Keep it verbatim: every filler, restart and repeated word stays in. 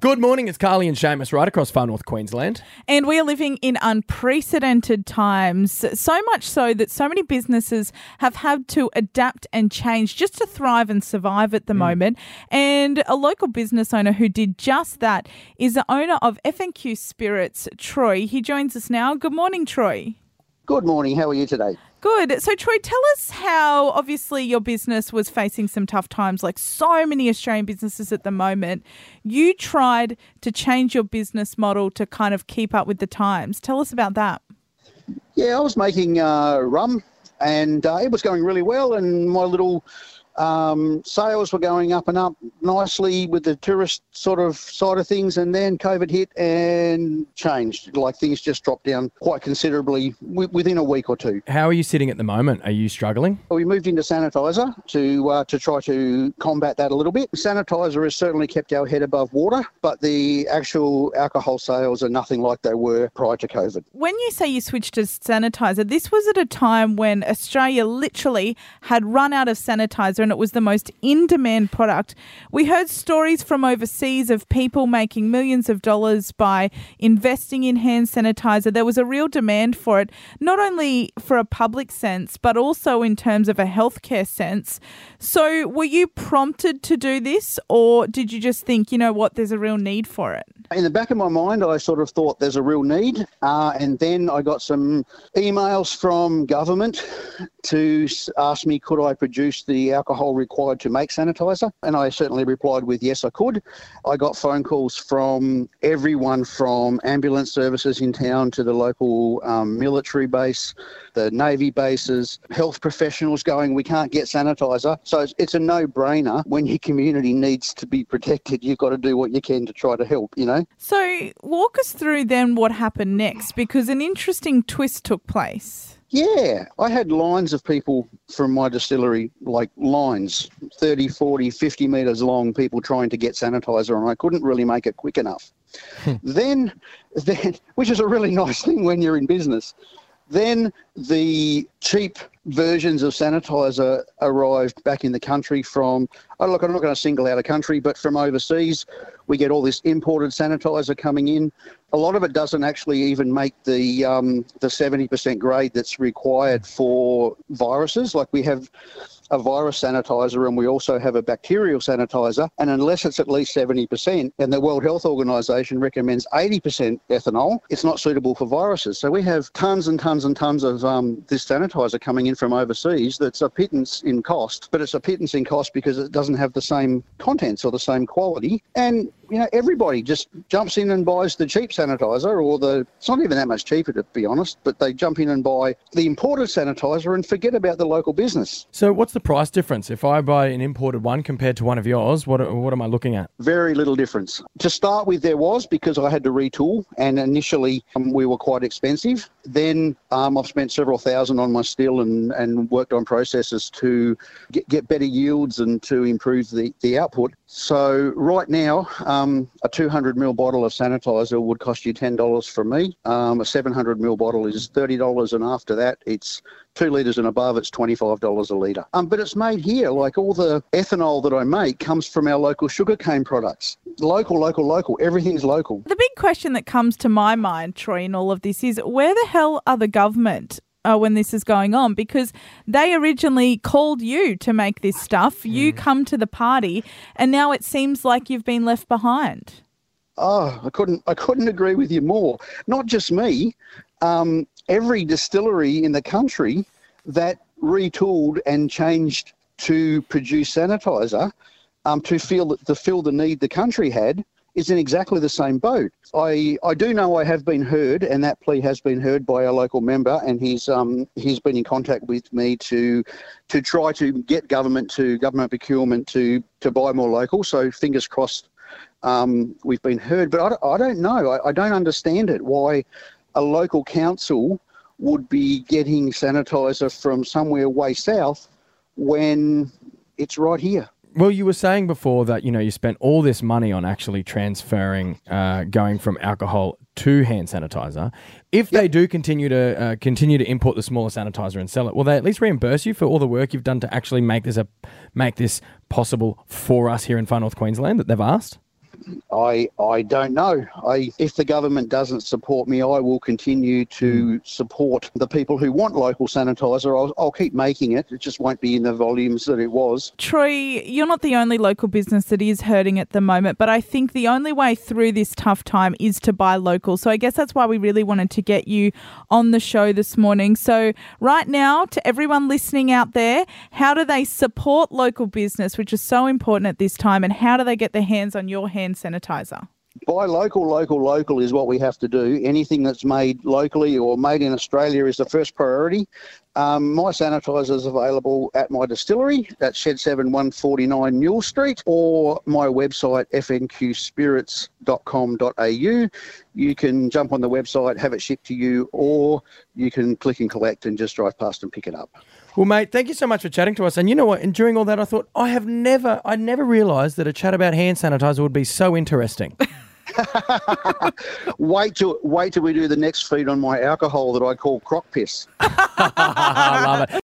Good morning, it's Carly and Seamus right across Far North Queensland. And we are living in unprecedented times, so much so that so many businesses have had to adapt and change just to thrive and survive at the mm. moment. And a local business owner who did just that is the owner of F N Q Spirits, Troy. He joins us now. Good morning, Troy. Good morning. How are you today? Good. So, Troy, tell us how, obviously, your business was facing some tough times, like so many Australian businesses at the moment. You tried to change your business model to kind of keep up with the times. Tell us about that. Yeah, I was making uh, rum and uh, it was going really well, and my little um, sales were going up and up nicely with the tourist sort of side of things, and then COVID hit and changed. Like, things just dropped down quite considerably w- within a week or two. How are you sitting at the moment? Are you struggling? Well, we moved into sanitizer to uh, to try to combat that a little bit. Sanitizer has certainly kept our head above water, but the actual alcohol sales are nothing like they were prior to COVID. When you say you switched to sanitizer, this was at a time when Australia literally had run out of sanitizer, and it was the most in-demand product. We heard stories from overseas of people making millions of dollars by investing in hand sanitizer. There was a real demand for it, not only for a public sense, but also in terms of a healthcare sense. So were you prompted to do this, or did you just think, you know what, there's a real need for it? In the back of my mind, I sort of thought there's a real need. Uh, and then I got some emails from government to ask me, could I produce the alcohol required to make sanitizer? And I certainly replied with, yes, I could. I got phone calls from everyone, from ambulance services in town to the local um, military base, the Navy bases, health professionals going, we can't get sanitizer. So it's, it's a no-brainer. When your community needs to be protected, you've got to do what you can to try to help, you know? So walk us through then what happened next, because an interesting twist took place. Yeah, I had lines of people from my distillery, like lines, thirty, forty, fifty metres long, people trying to get sanitizer, and I couldn't really make it quick enough. then, then, which is a really nice thing when you're in business. Then the cheap versions of sanitizer arrived back in the country from, oh look, I'm not going to single out a country, but from overseas, we get all this imported sanitizer coming in. A lot of it doesn't actually even make the um, the seventy percent grade that's required for viruses. Like, we have a virus sanitizer and we also have a bacterial sanitizer, and unless it's at least seventy percent, and the World Health Organization recommends eighty percent ethanol, it's not suitable for viruses. So we have tons and tons and tons of um, this sanitizer coming in from overseas that's a pittance in cost, but it's a pittance in cost because it doesn't have the same contents or the same quality. And, you know, everybody just jumps in and buys the cheap sanitizer, or the, it's not even that much cheaper, to be honest, but they jump in and buy the imported sanitizer and forget about the local business. So what's the price difference? If I buy an imported one compared to one of yours, what what am I looking at? Very little difference. To start with, there was, because I had to retool, and initially um, we were quite expensive. Then um, I've spent several thousand on my still and, and worked on processes to get, get better yields and to improve the, the output. So right now, um, a two hundred milliliter bottle of sanitizer would cost you ten dollars from me. Um, a seven hundred milliliter bottle is thirty dollars, and after that, it's two litres and above, it's twenty-five dollars a litre. Um, but it's made here. Like, all the ethanol that I make comes from our local sugarcane products. Local, local, local. Everything's local. The big question that comes to my mind, Troy, in all of this is, where the hell are the government Uh, when this is going on? Because they originally called you to make this stuff. You mm. come to the party, and now it seems like you've been left behind. Oh, I couldn't I couldn't agree with you more. Not just me. Um, every distillery in the country that retooled and changed to produce sanitizer um, to feel to fill the need the country had is in exactly the same boat. I, I do know I have been heard, and that plea has been heard by a local member, and he's um he's been in contact with me to to try to get government to government procurement to to buy more local. So fingers crossed, um we've been heard. But I, I don't know. I, I don't understand it. Why a local council would be getting sanitizer from somewhere way south when it's right here. Well, you were saying before that, you know, you spent all this money on actually transferring, uh, going from alcohol to hand sanitizer. If yep. they do continue to uh, continue to import the smaller sanitizer and sell it, will they at least reimburse you for all the work you've done to actually make this a make this possible for us here in Far North Queensland that they've asked? I I don't know. I, if the government doesn't support me, I will continue to support the people who want local sanitiser. I'll, I'll keep making it. It just won't be in the volumes that it was. Troy, you're not the only local business that is hurting at the moment, but I think the only way through this tough time is to buy local. So I guess that's why we really wanted to get you on the show this morning. So right now, to everyone listening out there, how do they support local business, which is so important at this time, and how do they get their hands on your hand sanitizer? Buy local, local, local is what we have to do. Anything that's made locally or made in Australia is the first priority. Um, my sanitiser is available at my distillery at Shed seven, one forty-nine Newell Street, or my website, f n q spirits dot com dot a u. You can jump on the website, have it shipped to you, or you can click and collect and just drive past and pick it up. Well, mate, thank you so much for chatting to us. And you know what? And during all that, I thought, I have never, I never realised that a chat about hand sanitiser would be so interesting. wait till wait till we do the next feed on my alcohol that I call crock piss. I love it.